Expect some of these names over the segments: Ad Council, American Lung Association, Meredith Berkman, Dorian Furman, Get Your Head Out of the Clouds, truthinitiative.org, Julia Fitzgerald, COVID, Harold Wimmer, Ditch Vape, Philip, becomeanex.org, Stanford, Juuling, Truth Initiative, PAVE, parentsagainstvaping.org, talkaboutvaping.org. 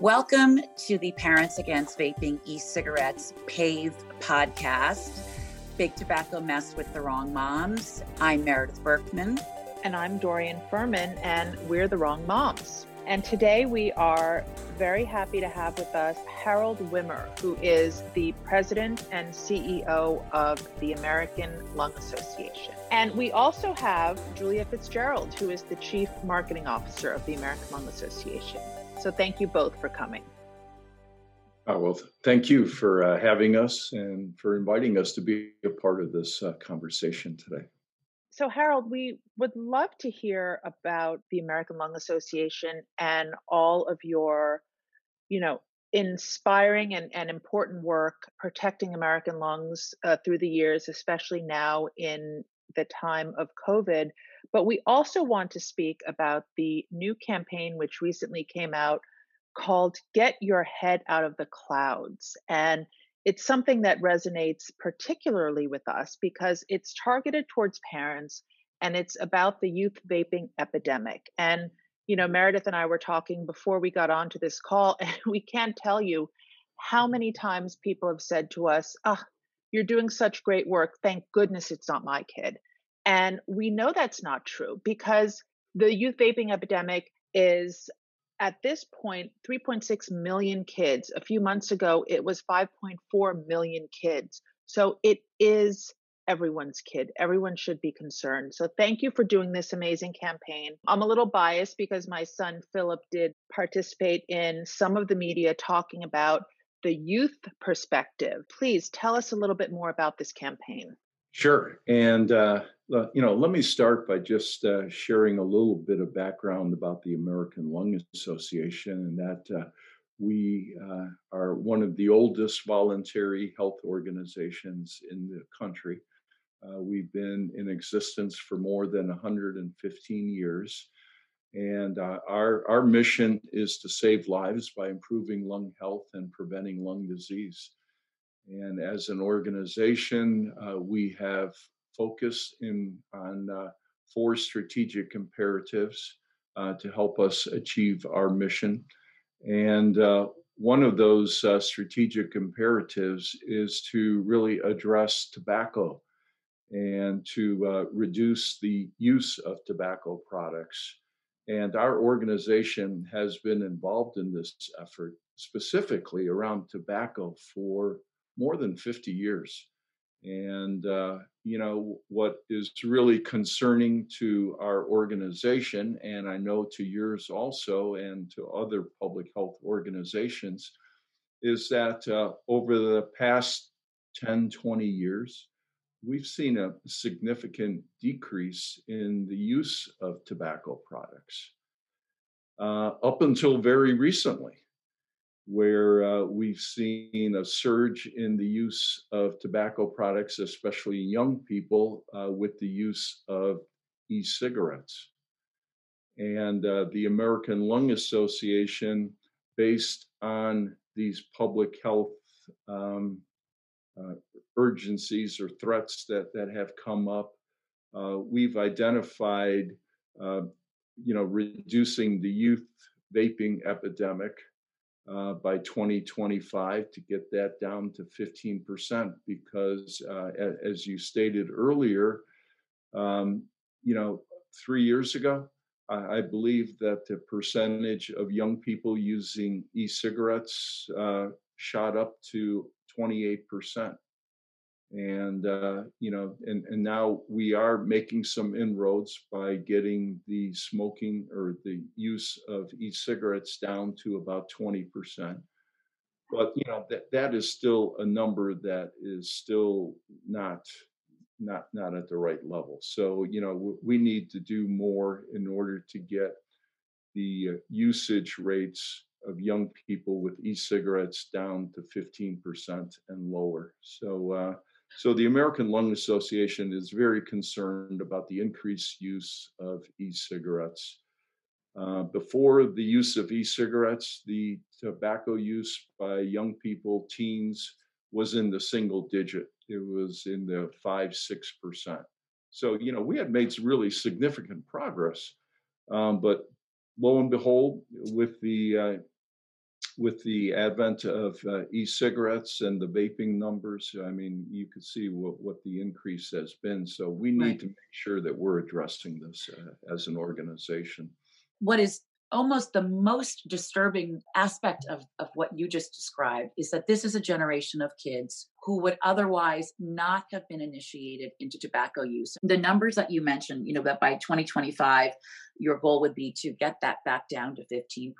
Welcome to the Parents Against Vaping E-Cigarettes PAVE podcast. Big Tobacco Mess with the Wrong Moms. I'm Meredith Berkman. And I'm Dorian Furman, and we're the Wrong Moms. And today we are very happy to have with us Harold Wimmer, who is the president and CEO of the American Lung Association. And we also have Julia Fitzgerald, who is the chief marketing officer of the American Lung Association. So thank you both for coming. Oh, well, thank you for having us and for inviting us to be a part of this conversation today. So Harold, we would love to hear about the American Lung Association and all of your, inspiring and important work protecting American lungs through the years, especially now in the time of COVID. But we also want to speak about the new campaign, which recently came out called Get Your Head Out of the Clouds. And it's something that resonates particularly with us because it's targeted towards parents and it's about the youth vaping epidemic. And, Meredith and I were talking before we got onto this call, and we can't tell you how many times people have said to us, you're doing such great work. Thank goodness it's not my kid. And we know that's not true because the youth vaping epidemic is, at this point, 3.6 million kids. A few months ago, it was 5.4 million kids. So it is everyone's kid. Everyone should be concerned. So thank you for doing this amazing campaign. I'm a little biased because my son, Philip, did participate in some of the media talking about the youth perspective. Please tell us a little bit more about this campaign. Sure. And, let me start by just sharing a little bit of background about the American Lung Association, and that we are one of the oldest voluntary health organizations in the country. We've been in existence for more than 115 years. And our mission is to save lives by improving lung health and preventing lung disease. And as an organization, we have focused on four strategic imperatives to help us achieve our mission. And one of those strategic imperatives is to really address tobacco and to reduce the use of tobacco products. And our organization has been involved in this effort, specifically around tobacco, for more than 50 years. And, what is really concerning to our organization, and I know to yours also and to other public health organizations, is that over the past 10, 20 years, we've seen a significant decrease in the use of tobacco products up until very recently, where we've seen a surge in the use of tobacco products, especially young people, with the use of e-cigarettes. And the American Lung Association, based on these public health urgencies or threats that have come up, we've identified, reducing the youth vaping epidemic by 2025 to get that down to 15%, because as you stated earlier, 3 years ago, I believe that the percentage of young people using e-cigarettes shot up to 28%. And, and now we are making some inroads by getting the smoking or the use of e-cigarettes down to about 20%. But, that is still a number that is still not at the right level. So, we need to do more in order to get the usage rates of young people with e-cigarettes down to 15% and lower. So, So the American Lung Association is very concerned about the increased use of e-cigarettes. Before the use of e-cigarettes, the tobacco use by young people, teens, was in the single digit. It was in the 5%, 6%. So, we had made some really significant progress. But lo and behold, with the with the advent of e-cigarettes and the vaping numbers, I mean, you could see what the increase has been. So we need to make sure that we're addressing this as an organization. What is almost the most disturbing aspect of what you just described is that this is a generation of kids who would otherwise not have been initiated into tobacco use. The numbers that you mentioned, you know, that by 2025, your goal would be to get that back down to 15%.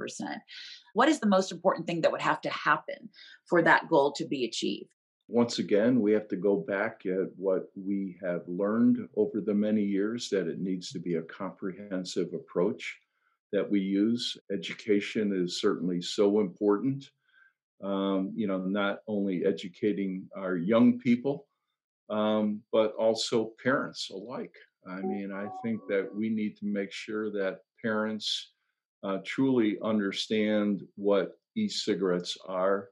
What is the most important thing that would have to happen for that goal to be achieved? Once again, we have to go back at what we have learned over the many years, that it needs to be a comprehensive approach that we use. Education is certainly so important. Not only educating our young people, but also parents alike. I mean, I think that we need to make sure that parents truly understand what e-cigarettes are,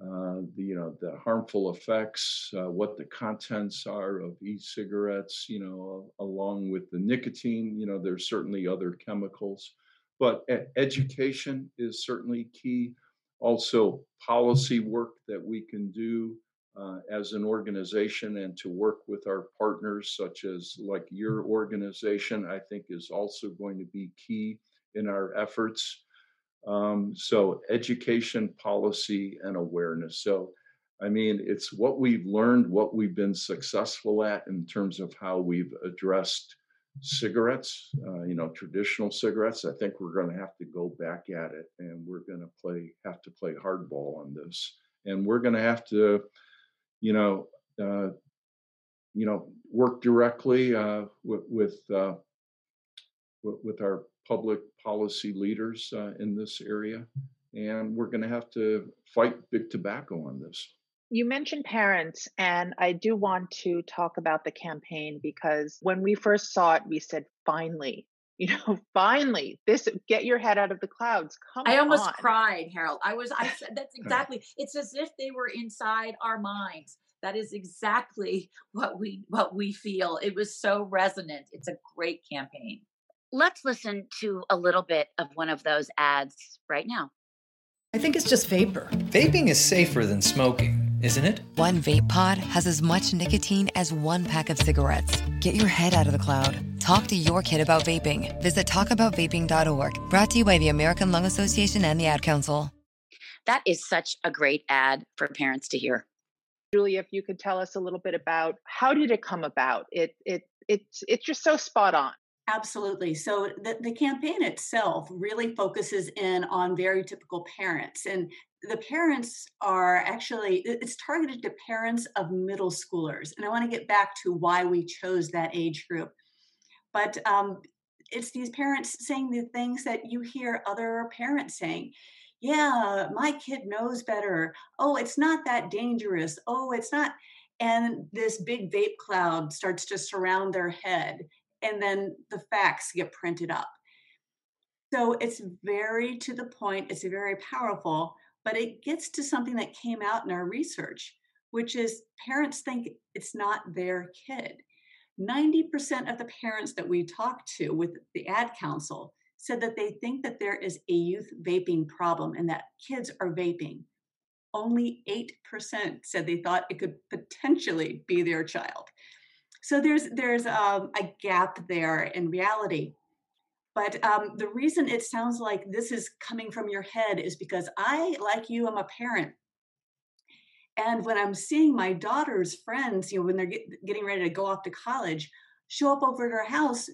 the harmful effects, what the contents are of e-cigarettes, you know, along with the nicotine. You know, there's certainly other chemicals, but education is certainly key. Also, policy work that we can do as an organization and to work with our partners, such as like your organization, I think is also going to be key in our efforts. So education, policy, and awareness. So, I mean, it's what we've learned, what we've been successful at in terms of how we've addressed cigarettes, traditional cigarettes. I think we're going to have to go back at it, and we're going to have to play hardball on this, and we're going to have to, work directly with our public policy leaders in this area, and we're going to have to fight big tobacco on this. You mentioned parents, and I do want to talk about the campaign, because when we first saw it, we said, finally, this, get your head out of the clouds. I almost cried, Harold. I said, that's exactly, it's as if they were inside our minds. That is exactly what we feel. It was so resonant. It's a great campaign. Let's listen to a little bit of one of those ads right now. I think it's just vapor. Vaping is safer than smoking, isn't it? One vape pod has as much nicotine as one pack of cigarettes. Get your head out of the cloud. Talk to your kid about vaping. Visit talkaboutvaping.org. Brought to you by the American Lung Association and the Ad Council. That is such a great ad for parents to hear. Julia, if you could tell us a little bit about how did it come about? It's just so spot on. Absolutely. So the campaign itself really focuses in on very typical parents. And the parents are actually, it's targeted to parents of middle schoolers. And I want to get back to why we chose that age group. But it's these parents saying the things that you hear other parents saying. Yeah, my kid knows better. Oh, it's not that dangerous. Oh, it's not. And this big vape cloud starts to surround their head. And then the facts get printed up. So it's very to the point, it's very powerful, but it gets to something that came out in our research, which is parents think it's not their kid. 90% of the parents that we talked to with the Ad Council said that they think that there is a youth vaping problem and that kids are vaping. Only 8% said they thought it could potentially be their child. So there's a gap there in reality. But the reason it sounds like this is coming from your head is because I, like you, am a parent. And when I'm seeing my daughter's friends, when they're getting ready to go off to college, show up over at her house,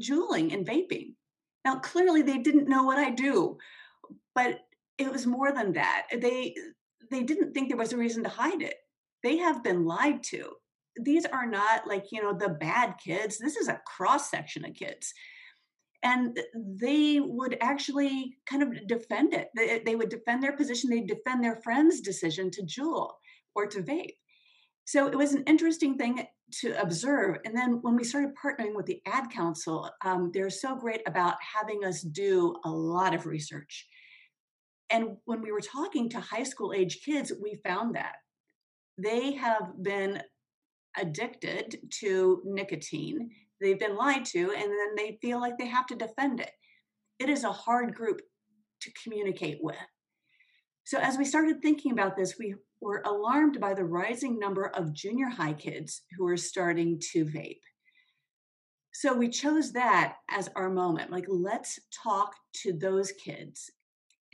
juuling and vaping. Now, clearly they didn't know what I do, but it was more than that. They didn't think there was a reason to hide it. They have been lied to. These are not the bad kids. This is a cross-section of kids. And they would actually kind of defend it. They would defend their position. They defend their friend's decision to juul or to vape. So it was an interesting thing to observe. And then when we started partnering with the Ad Council, they're so great about having us do a lot of research. And when we were talking to high school age kids, we found that they have been addicted to nicotine. They've been lied to, and then they feel like they have to defend it. It is a hard group to communicate with. So as we started thinking about this, we were alarmed by the rising number of junior high kids who are starting to vape. So we chose that as our moment, like, let's talk to those kids.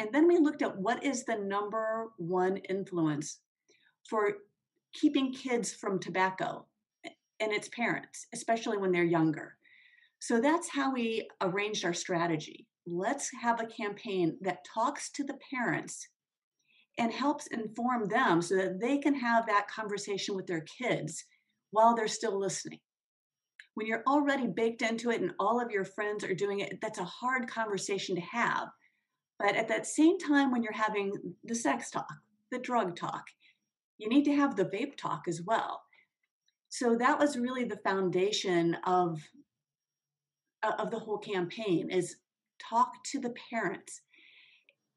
And then we looked at what is the number one influence for keeping kids from tobacco, and it's parents, especially when they're younger. So that's how we arranged our strategy. Let's have a campaign that talks to the parents and helps inform them so that they can have that conversation with their kids while they're still listening. When you're already baked into it and all of your friends are doing it, that's a hard conversation to have. But at that same time, when you're having the sex talk, the drug talk, you need to have the vape talk as well. So that was really the foundation of the whole campaign, is talk to the parents.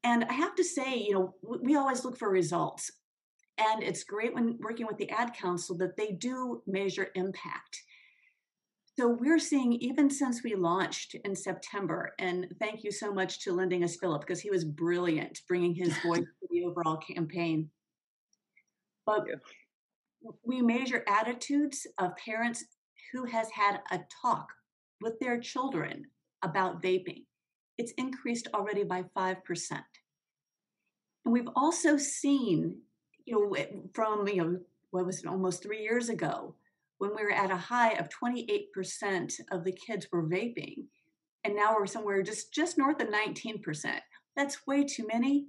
And I have to say, you know, we always look for results. And it's great when working with the Ad Council that they do measure impact. So we're seeing, even since we launched in September, and thank you so much to lending us Philip, because he was brilliant bringing his voice to the overall campaign. But we measure attitudes of parents who has had a talk with their children about vaping. It's increased already by 5%. And we've also seen, you know, from, you know, what was it, almost 3 years ago, when we were at a high of 28% of the kids were vaping, and now we're somewhere just north of 19%. That's way too many,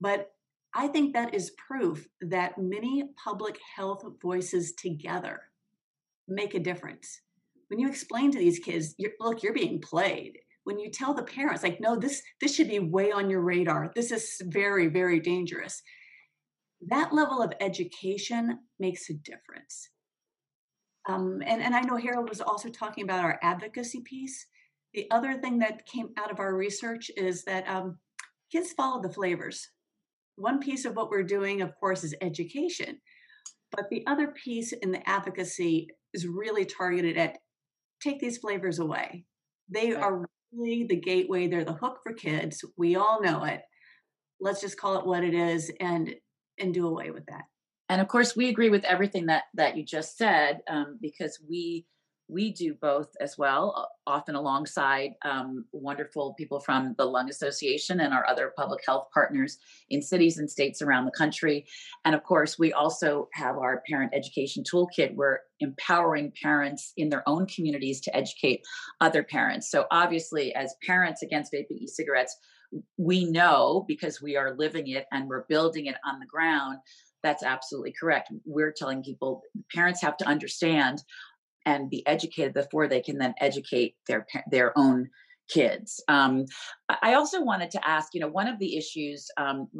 but I think that is proof that many public health voices together make a difference. When you explain to these kids, look, you're being played. When you tell the parents, like, no, this should be way on your radar. This is very, very dangerous. That level of education makes a difference. And I know Harold was also talking about our advocacy piece. The other thing that came out of our research is that kids follow the flavors. One piece of what we're doing, of course, is education. But the other piece in the advocacy is really targeted at take these flavors away. They are really the gateway. They're the hook for kids. We all know it. Let's just call it what it is and do away with that. And of course, we agree with everything that you just said, because we do both as well, often alongside wonderful people from the Lung Association and our other public health partners in cities and states around the country. And of course, we also have our parent education toolkit. We're empowering parents in their own communities to educate other parents. So obviously, as parents against vaping e-cigarettes, we know, because we are living it and we're building it on the ground. That's absolutely correct. We're telling people parents have to understand and be educated before they can then educate their own kids. I also wanted to ask, you know, one of the issues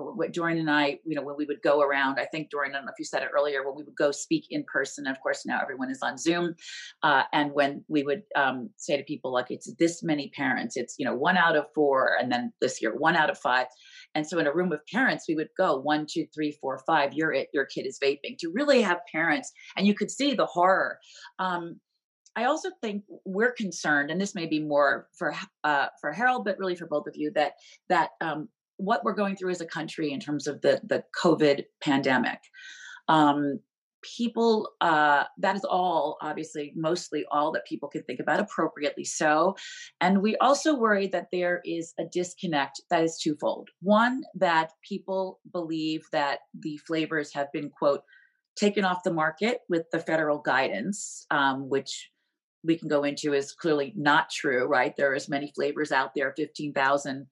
what Dorian and I, you know, when we would go around, I think Dorian, I don't know if you said it earlier, when we would go speak in person, and of course now everyone is on Zoom. And when we would say to people, like, it's this many parents, it's, you know, 1 out of 4, and then this year, 1 out of 5. And so in a room of parents, we would go 1, 2, 3, 4, 5, you're it, your kid is vaping, to really have parents. And you could see the horror. I also think we're concerned, and this may be more for Harold, but really for both of you, that what we're going through as a country in terms of the COVID pandemic, people, that is all, obviously, mostly all that people can think about, appropriately so. And we also worry that there is a disconnect that is twofold. One, that people believe that the flavors have been, quote, taken off the market with the federal guidance, which we can go into is clearly not true, right? There are as many flavors out there, 15,000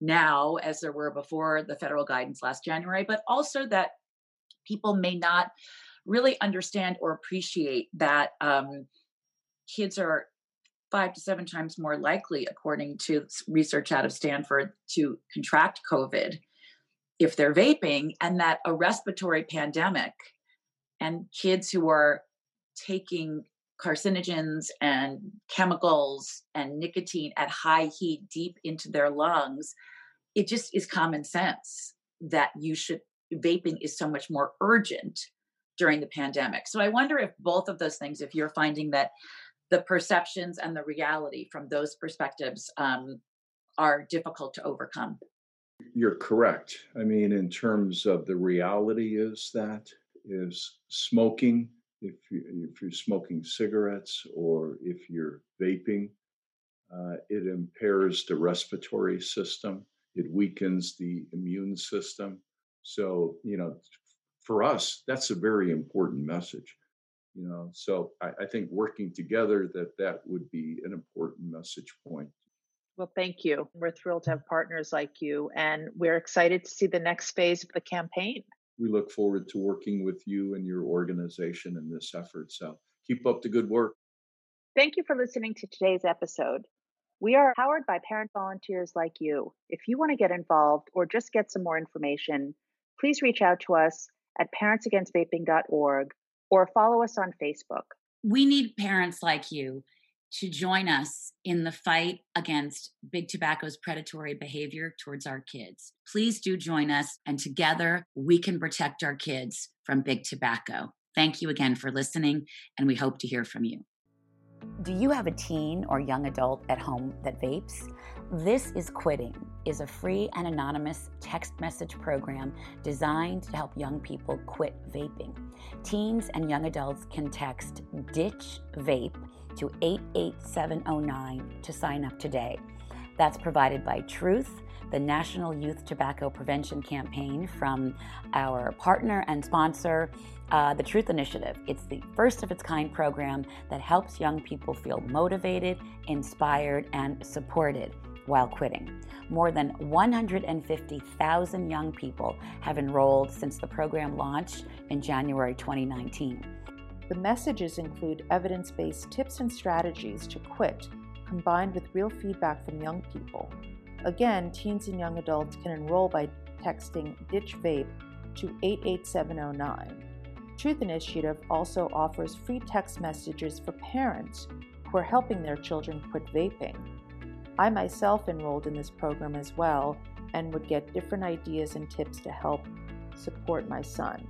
now, as there were before the federal guidance last January, but also that people may not really understand or appreciate that kids are 5 to 7 times more likely, according to research out of Stanford, to contract COVID if they're vaping, and that a respiratory pandemic and kids who are taking carcinogens and chemicals and nicotine at high heat deep into their lungs, it just is common sense that vaping is so much more urgent during the pandemic. So I wonder if both of those things, if you're finding that the perceptions and the reality from those perspectives are difficult to overcome. You're correct. I mean, in terms of the reality is smoking, if you're smoking cigarettes or if you're vaping, it impairs the respiratory system. It weakens the immune system. So, you know, for us, that's a very important message. You know, so I think working together, that would be an important message point. Well, thank you. We're thrilled to have partners like you, and we're excited to see the next phase of the campaign. We look forward to working with you and your organization in this effort. So keep up the good work. Thank you for listening to today's episode. We are powered by parent volunteers like you. If you want to get involved or just get some more information, please reach out to us at parentsagainstvaping.org or follow us on Facebook. We need parents like you to join us in the fight against big tobacco's predatory behavior towards our kids. Please do join us, and together we can protect our kids from big tobacco. Thank you again for listening, and we hope to hear from you. Do you have a teen or young adult at home that vapes? This Is Quitting is a free and anonymous text message program designed to help young people quit vaping. Teens and young adults can text Ditch Vape to 88709 to sign up today. That's provided by Truth, the National Youth Tobacco Prevention Campaign, from our partner and sponsor, the Truth Initiative. It's the first of its kind program that helps young people feel motivated, inspired, and supported while quitting. More than 150,000 young people have enrolled since the program launched in January 2019. The messages include evidence-based tips and strategies to quit, combined with real feedback from young people. Again, teens and young adults can enroll by texting Ditch Vape to 88709. Truth Initiative also offers free text messages for parents who are helping their children quit vaping. I myself enrolled in this program as well and would get different ideas and tips to help support my son.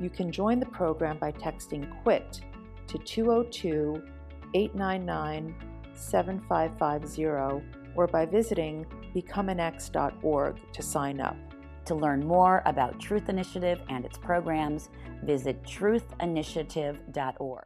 You can join the program by texting QUIT to 202-899-7550 or by visiting becomeanex.org to sign up. To learn more about Truth Initiative and its programs, visit truthinitiative.org.